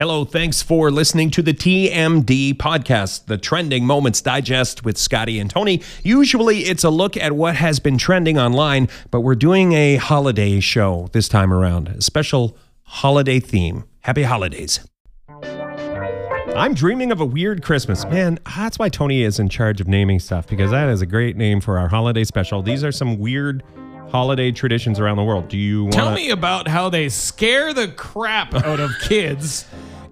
Hello, thanks for listening to the TMD podcast, the Trending Moments Digest with Scotty and Tony. Usually it's a look at what has been trending online, but we're doing a holiday show this time around, a special holiday theme. Happy holidays. I'm dreaming of a weird Christmas. Man, that's why Tony is in charge of naming stuff, because that is a great name for our holiday special. These are some weird holiday traditions around the world. Do you want to tell me about how they scare the crap out of kids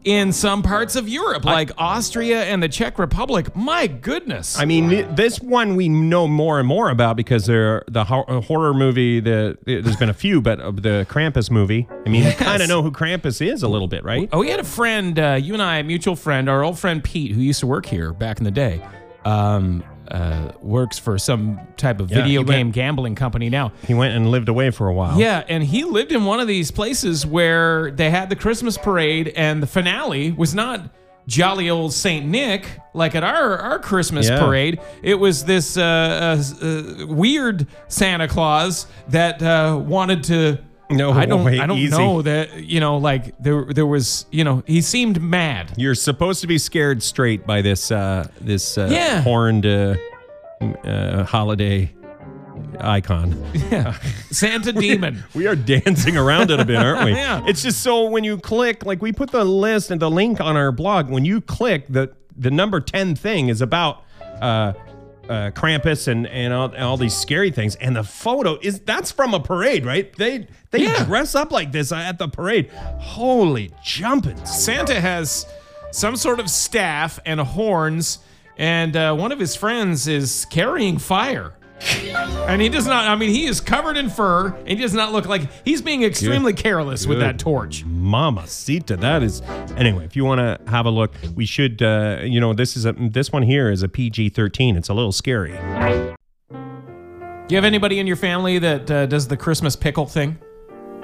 in some parts of Europe, like Austria and the Czech Republic? My goodness. I mean, this one we know more and more about because the horror movie, there's been a few, but the Krampus movie. I mean, yes. You kind of know who Krampus is a little bit, right? Oh, we had a friend, you and I, a mutual friend, our old friend Pete, who used to work here back in the day. Works for some type of video game gambling company now. He went and lived away for a while. Yeah, and he lived in one of these places where they had the Christmas parade, and the finale was not jolly old St. Nick like at our Christmas parade. It was this weird Santa Claus that wanted to. No, I don't know that, you know, like there was, you know, he seemed mad. You're supposed to be scared straight by this horned holiday icon. Yeah. Santa demon. We are dancing around it a bit, aren't we? Yeah. It's just so when you click, like we put the list and the link on our blog, when you click the number 10 thing is about Krampus and all these scary things, and the photo that's from a parade, right? They dress up like this at the parade. Holy jumping! Santa has some sort of staff and horns, and one of his friends is carrying fire. And he does not. I mean, he is covered in fur, and he does not look like he's being extremely careless with that torch. Mamacita, that is. Anyway, if you want to have a look, we should. You know, this one here is a PG-13. It's a little scary. Do you have anybody in your family that does the Christmas pickle thing?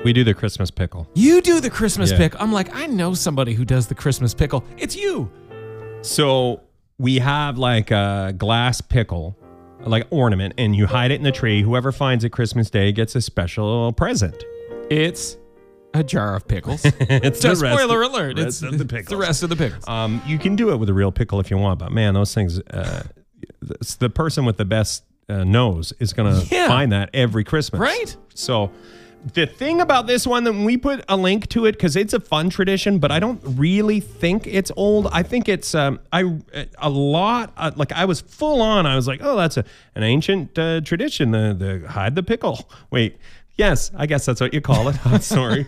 We do the Christmas pickle. You do the Christmas pickle. I'm like, I know somebody who does the Christmas pickle. It's you. So we have like a glass pickle. Like ornament, and you hide it in the tree. Whoever finds it Christmas Day gets a special present. It's a jar of pickles. It's just spoiler alert. It's the rest of the pickles. You can do it with a real pickle if you want, but man, those things. The person with the best nose is gonna find that every Christmas, right? So. The thing about this one, that we put a link to it because it's a fun tradition, but I don't really think it's old. I think it's I was full on. I was like, oh, that's an ancient tradition. The hide the pickle. Wait, yes, I guess that's what you call it. I'm sorry.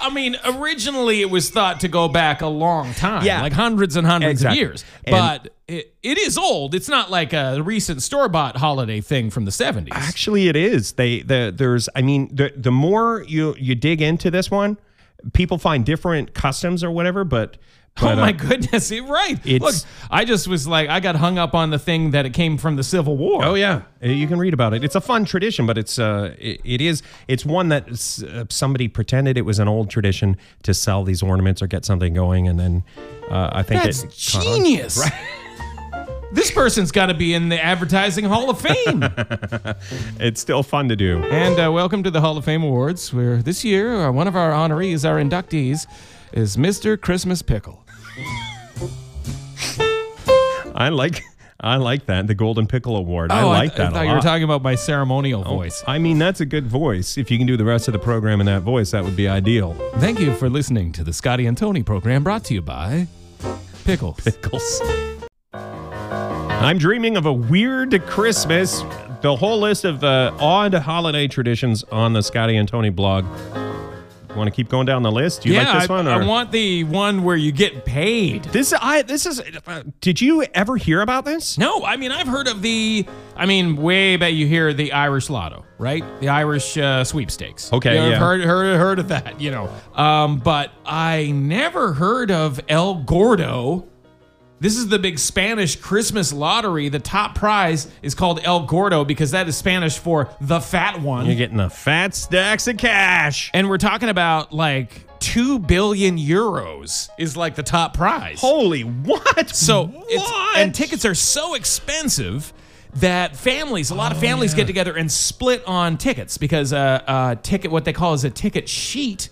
I mean, originally it was thought to go back a long time, like hundreds and hundreds of years, but. It is old. It's not like a recent store-bought holiday thing from the 70s. Actually, it is. The more you dig into this one, people find different customs or whatever, but oh my goodness, you're right. Look, I just was like, I got hung up on the thing that it came from the Civil War. Oh yeah, you can read about it. It's a fun tradition, but it's one that somebody pretended it was an old tradition to sell these ornaments or get something going, and then I think that's genius. Right? This person's got to be in the Advertising Hall of Fame. It's still fun to do. And welcome to the Hall of Fame Awards, where this year one of our honorees, our inductees, is Mr. Christmas Pickle. I like that, the Golden Pickle Award. I like that a lot. I thought you were talking about my ceremonial voice. I mean, that's a good voice. If you can do the rest of the program in that voice, that would be ideal. Thank you for listening to the Scotty and Tony program, brought to you by Pickles. Pickles. I'm dreaming of a weird Christmas. The whole list of odd holiday traditions on the Scotty and Tony blog. You want to keep going down the list? Do you like this one? Or? I want the one where you get paid. This is. Did you ever hear about this? No. I mean, I've heard of way back. You hear the Irish Lotto, right? The Irish sweepstakes. Okay. You know, I've heard of that. You know, but I never heard of El Gordo. This is the big Spanish Christmas lottery. The top prize is called El Gordo because that is Spanish for the fat one. You're getting the fat stacks of cash. And we're talking about like 2 billion euros is like the top prize. Holy what? So what? And tickets are so expensive that a lot of families get together and split on tickets because what they call is a ticket sheet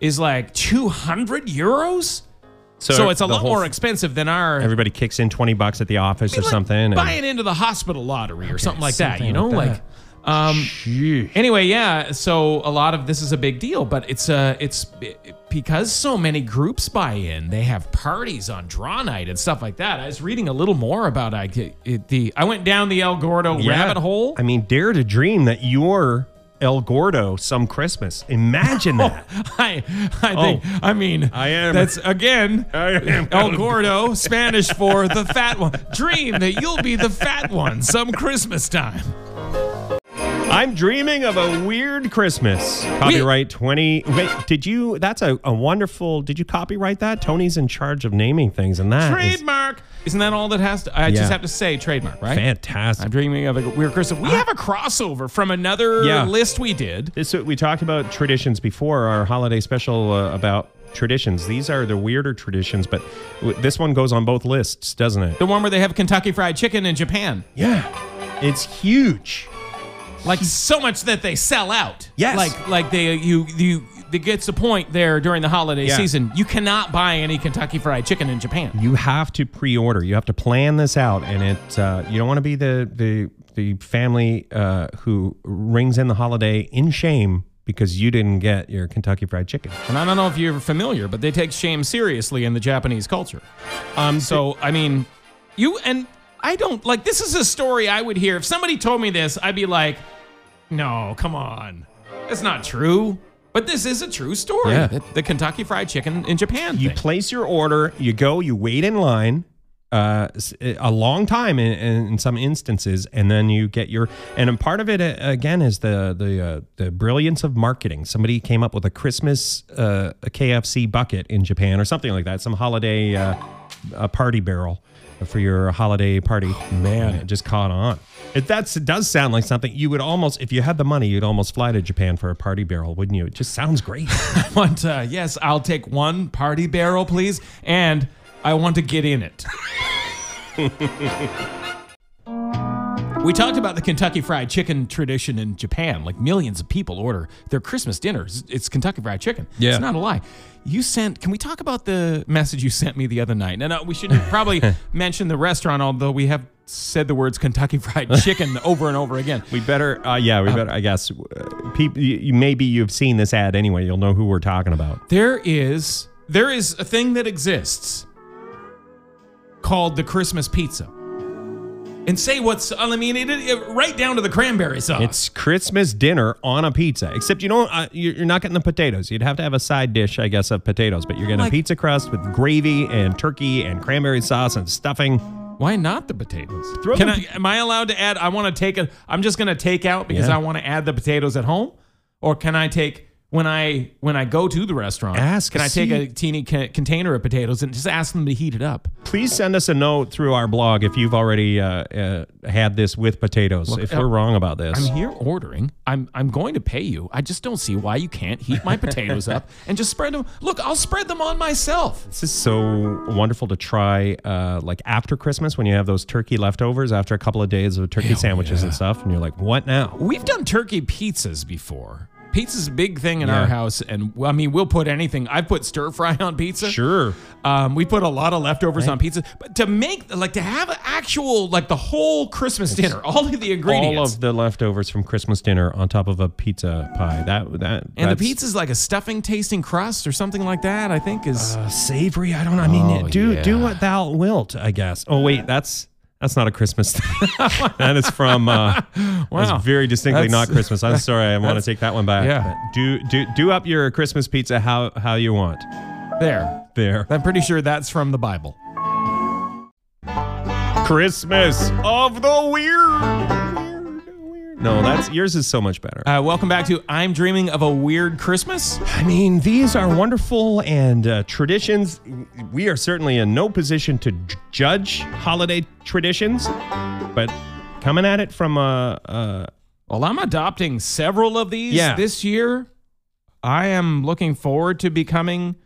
is like 200 euros. So it's a lot more expensive than our... Everybody kicks in 20 bucks at the office or like something. Buying into the hospital lottery or something like that, you know? Anyway, yeah, so a lot of this is a big deal, but it's because so many groups buy in. They have parties on draw night and stuff like that. I was reading a little more about I went down the El Gordo rabbit hole. I mean, dare to dream that you're... El Gordo some Christmas. Imagine that. I am El Gordo, Spanish for the fat one. Dream that you'll be the fat one some Christmas time. I'm dreaming of a weird Christmas. Copyright 20. Wait, did you copyright that? Tony's in charge of naming things, and that trademark. Isn't that all that has to, I just have to say trademark, right? Fantastic. I'm dreaming of a weird Christmas. We have a crossover from another list we did. So we talked about traditions before, our holiday special about traditions. These are the weirder traditions, but this one goes on both lists, doesn't it? The one where they have Kentucky Fried Chicken in Japan. Yeah, it's huge. Like so much that they sell out. Yes. Like it gets the point there during the holiday season. You cannot buy any Kentucky Fried Chicken in Japan. You have to pre-order. You have to plan this out, and you don't want to be the family who rings in the holiday in shame because you didn't get your Kentucky Fried Chicken. And I don't know if you're familiar, but they take shame seriously in the Japanese culture. This is a story I would hear. If somebody told me this, I'd be like, no, come on. That's not true. But this is a true story. Yeah. The Kentucky Fried Chicken in Japan thing. You place your order, you go, you wait in line a long time in some instances, and then you get your... And a part of it, again, is the brilliance of marketing. Somebody came up with a Christmas KFC bucket in Japan or something like that, some holiday party barrel. For your holiday party. Oh, man, it just caught on. It does sound like something you would almost, if you had the money, you'd almost fly to Japan for a party barrel, wouldn't you? It just sounds great. I want, yes, I'll take one party barrel, please, and I want to get in it. We talked about the Kentucky Fried Chicken tradition in Japan. Like millions of people order their Christmas dinners. It's Kentucky Fried Chicken. Yeah. It's not a lie. Can we talk about the message you sent me the other night? No, we shouldn't probably mention the restaurant, although we have said the words Kentucky Fried Chicken over and over again. We better, I guess. Maybe you've seen this ad anyway. You'll know who we're talking about. There is a thing that exists called the Christmas pizza. And say right down to the cranberry sauce. It's Christmas dinner on a pizza, except you're not getting the potatoes. You'd have to have a side dish, I guess, of potatoes, but you're getting a pizza crust with gravy and turkey and cranberry sauce and stuffing. Why not the potatoes? Am I allowed to add? I'm just gonna take out because I want to add the potatoes at home, or can I take? When I go to the restaurant, can I take a teeny container of potatoes and just ask them to heat it up? Please send us a note through our blog if you've already had this with potatoes. Look, if we're wrong about this, I'm here ordering. I'm going to pay you. I just don't see why you can't heat my potatoes up and just spread them. Look, I'll spread them on myself. This is so wonderful to try, like after Christmas when you have those turkey leftovers after a couple of days of turkey sandwiches and stuff, and you're like, what now? We've done turkey pizzas before. Pizza's a big thing in our house, and I mean, we'll put anything. I've put stir fry on pizza. Sure. We put a lot of leftovers on pizza, but to have an actual, the whole Christmas dinner, all of the ingredients. All of the leftovers from Christmas dinner on top of a pizza pie. The pizza's like a stuffing tasting crust or something like that, I think is. Savory, I don't know. I mean, do what thou wilt, I guess. Oh, wait, that's not a Christmas thing. That is from. That's very distinctly not Christmas. I'm sorry. I want to take that one back. Yeah. Do up your Christmas pizza how you want. There. I'm pretty sure that's from the Bible. Christmas of the weird. No, that's yours is so much better. Welcome back to I'm Dreaming of a Weird Christmas. I mean, these are wonderful and traditions. We are certainly in no position to judge holiday traditions, but coming at it from well, I'm adopting several of these this year. I am looking forward to becoming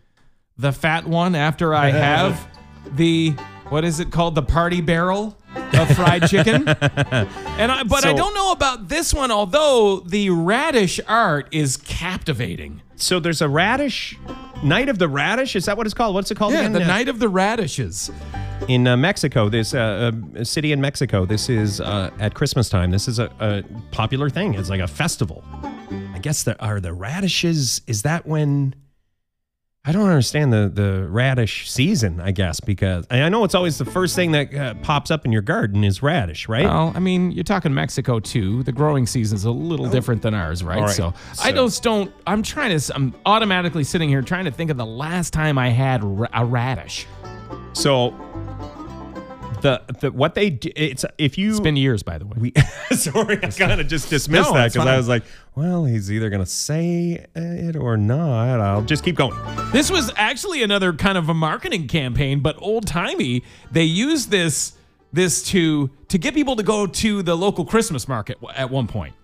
the fat one after I have the, what is it called? The party barrel of fried chicken. But I don't know about this one, although the radish art is captivating. So there's a radish, Night of the Radish. Is that what it's called? What's it called again? Yeah, the Night of the Radishes. In Mexico, there's a city in Mexico. This is at Christmas time. This is a popular thing. It's like a festival. I guess there are the radishes. Is that when? I don't understand the radish season, I guess, because I know it's always the first thing that pops up in your garden is radish, right? Well, I mean, you're talking Mexico, too. The growing season's a little different than ours, right? Right. So I just don't, I'm automatically sitting here trying to think of the last time I had a radish. So what they do, it's been years, by the way. Sorry, I kind of just dismissed that because I was like, well, he's either going to say it or not. I'll just keep going. This was actually another kind of a marketing campaign, but old-timey. They used this to get people to go to the local Christmas market at one point.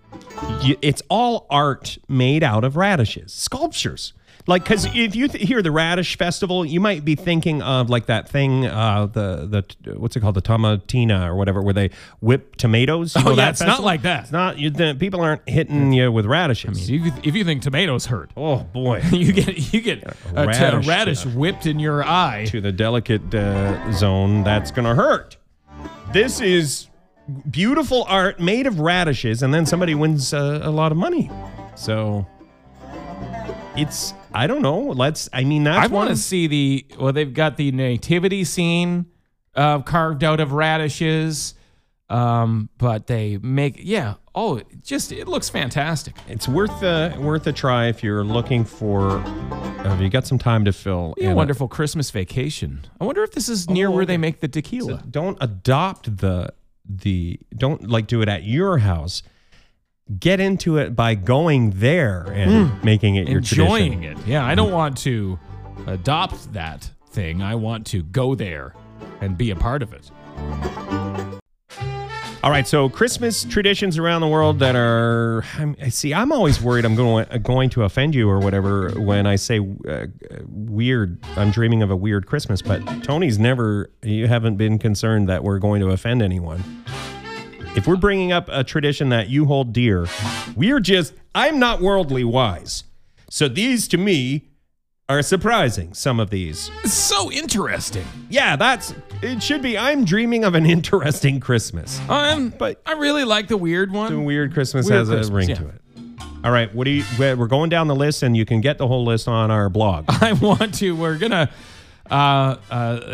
It's all art made out of radishes, sculptures. Like, because if you hear the Radish Festival, you might be thinking of like that thing, what's it called, the Tomatina or whatever, where they whip tomatoes. Oh, yeah, it's not like that. It's not. People aren't hitting you with radishes. I mean, if you think tomatoes hurt, oh boy, you get a radish whipped in your eye to the delicate zone. That's gonna hurt. This is beautiful art made of radishes, and then somebody wins a lot of money. So. It's, I don't know. I want to see they've got the nativity scene carved out of radishes, but they make, it looks fantastic. It's worth a try if you're looking for, if you got some time to fill. A wonderful Christmas vacation. I wonder if this is near where they make the tequila. So don't adopt don't like do it at your house. Get into it by going there and making it your tradition. Enjoying it. Yeah, I don't want to adopt that thing. I want to go there and be a part of it. All right, so Christmas traditions around the world that are... I'm always worried I'm going to offend you or whatever when I say weird. I'm dreaming of a weird Christmas, but Tony's never... You haven't been concerned that we're going to offend anyone. If we're bringing up a tradition that you hold dear, I'm not worldly wise. So these, to me, are surprising, some of these. It's so interesting. Yeah, it should be, I'm dreaming of an interesting Christmas. But I really like the weird one. The weird Christmas has a ring to it. All right, we're going down the list, and you can get the whole list on our blog. We're going to...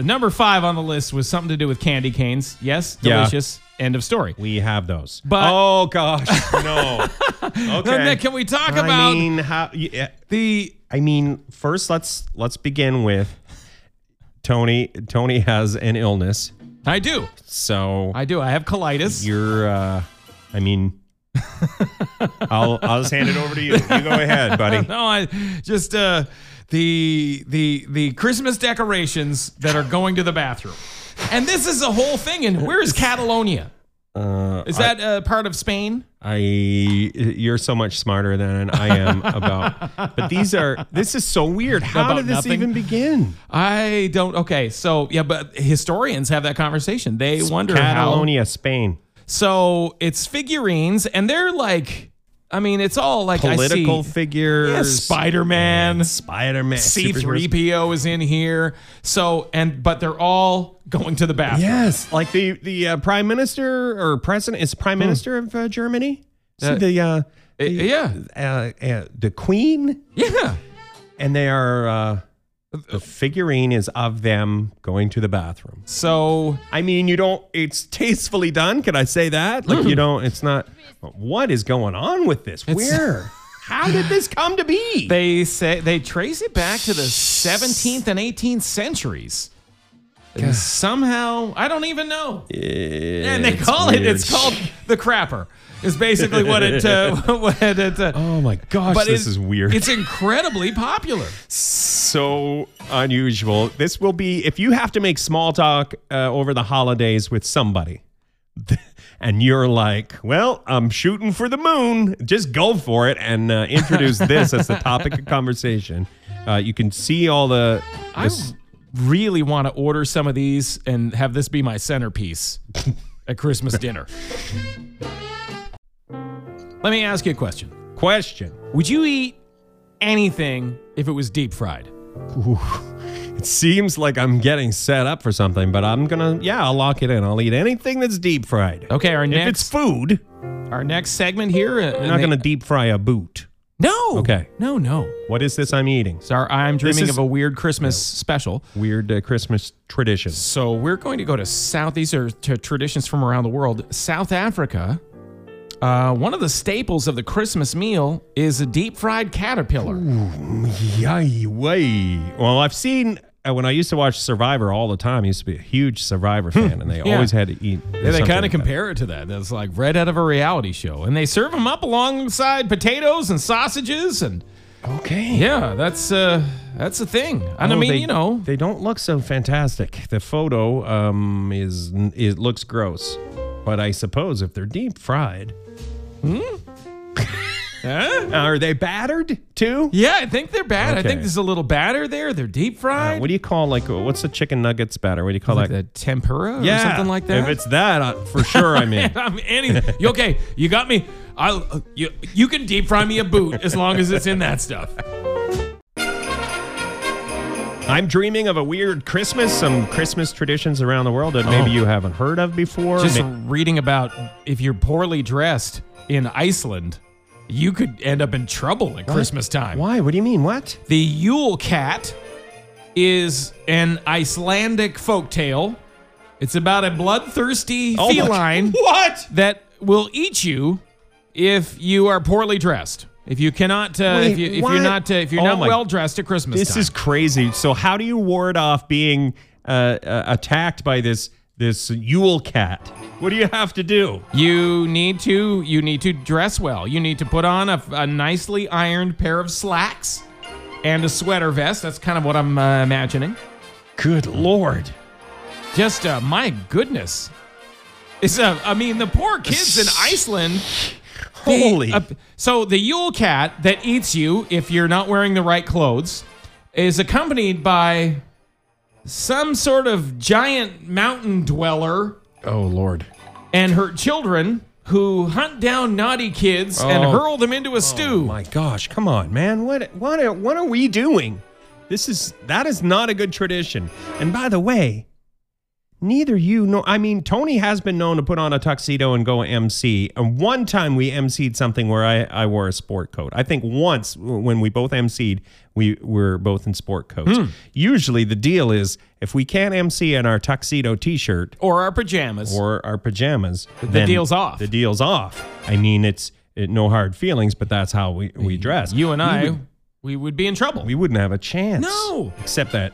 number 5 on the list was something to do with candy canes. Yes, delicious. Yeah. End of story. We have those. But oh gosh, no. Okay. Can we talk about? First let's begin with Tony. Tony has an illness. I do. So I do. I have colitis. You're. I'll just hand it over to you. You go ahead, buddy. No, I just. The Christmas decorations that are going to the bathroom. And this is a whole thing. And where is Catalonia? Is that part of Spain? You're so much smarter than I am about. But this is so weird. How did this even begin? I don't. Okay, so yeah, but historians have that conversation. They wonder Catalonia, Spain. So it's figurines, and they're like. I mean, it's all like political figures. Yeah, Spider-Man. C-3PO is in here. So, but they're all going to the bathroom. Yes, like the prime minister or president is prime minister of Germany. The queen. Yeah, and they are. The figurine is of them going to the bathroom. So, you don't, it's tastefully done. Can I say that? Like, you don't, it's not, what is going on with this? Where? How did this come to be? They say, they trace it back to the 17th and 18th centuries. And somehow, I don't even know. It's called the crapper. Is basically what it. Oh my gosh, this is weird. It's incredibly popular. So unusual. This will be if you have to make small talk over the holidays with somebody, and you're like, "Well, I'm shooting for the moon. Just go for it," and introduce this as the topic of conversation. You can see all the. I really want to order some of these and have this be my centerpiece at Christmas dinner. Let me ask you a question. Would you eat anything if it was deep fried. Ooh, it seems like I'm getting set up for something, but I'm going to, I'll lock it in. I'll eat anything that's deep fried. Okay, if it's food. Our next segment here. I'm not going to deep fry a boot. No. Okay. No, no. What is this I'm eating? Sorry, I'm dreaming of a weird Christmas special. Weird Christmas tradition. So we're going to go to South. These are traditions from around the world. South Africa. One of the staples of the Christmas meal is a deep-fried caterpillar. Ooh, yay, way. Well, I've seen, when I used to watch Survivor all the time, I used to be a huge Survivor fan, and they always had to eat. Yeah, they kind of compare it to that. That's like right out of a reality show. And they serve them up alongside potatoes and sausages. And okay. Yeah, that's the thing. And I mean, they don't look so fantastic. The photo it looks gross. But I suppose if they're deep-fried... Are they battered too? Yeah, I think they're battered. Okay. I think there's a little batter there. They're deep fried. What do you call, like, what's the chicken nuggets batter? What do you call that? Like tempura or something like that? If it's that, for sure, I mean. Anything. Okay, you got me. You can deep fry me a boot as long as it's in that stuff. I'm dreaming of a weird Christmas, some Christmas traditions around the world that maybe you haven't heard of before. Just reading about if you're poorly dressed in Iceland, you could end up in trouble at Christmas time. Why? What do you mean? What? The Yule Cat is an Icelandic folktale. It's about a bloodthirsty feline that will eat you if you are poorly dressed. If you cannot, if you're not well dressed at Christmas time. This is crazy. So how do you ward off being attacked by this Yule Cat? What do you have to do? You need to dress well. You need to put on a nicely ironed pair of slacks and a sweater vest. That's kind of what I'm imagining. Good Lord! Just my goodness. It's the poor kids in Iceland. Holy. So the Yule Cat that eats you if you're not wearing the right clothes is accompanied by some sort of giant mountain dweller. Oh, Lord. And her children who hunt down naughty kids and hurl them into a stew. Oh, my gosh. Come on, man. What are we doing? That is not a good tradition. And by the way, neither you nor, I mean, Tony has been known to put on a tuxedo and go MC. And one time we MC'd something where I wore a sport coat. I think once when we both MC'd, we were both in sport coats. Usually the deal is if we can't MC in our tuxedo t-shirt. Or our pajamas. The deal's off. The deal's off. I mean, it's no hard feelings, but that's how we dress. You and we would be in trouble. We wouldn't have a chance. No. Except that,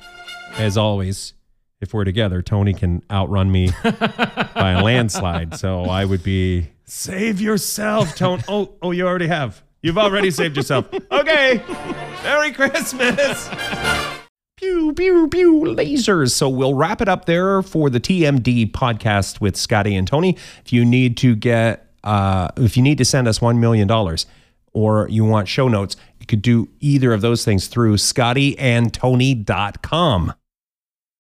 as always... If we're together, Tony can outrun me by a landslide. So I would be, save yourself, Tony. Oh, you already have. You've already saved yourself. Okay. Merry Christmas. Pew, pew, pew, lasers. So we'll wrap it up there for the TMD podcast with Scotty and Tony. If you need to send us $1 million or you want show notes, you could do either of those things through scottyandtony.com.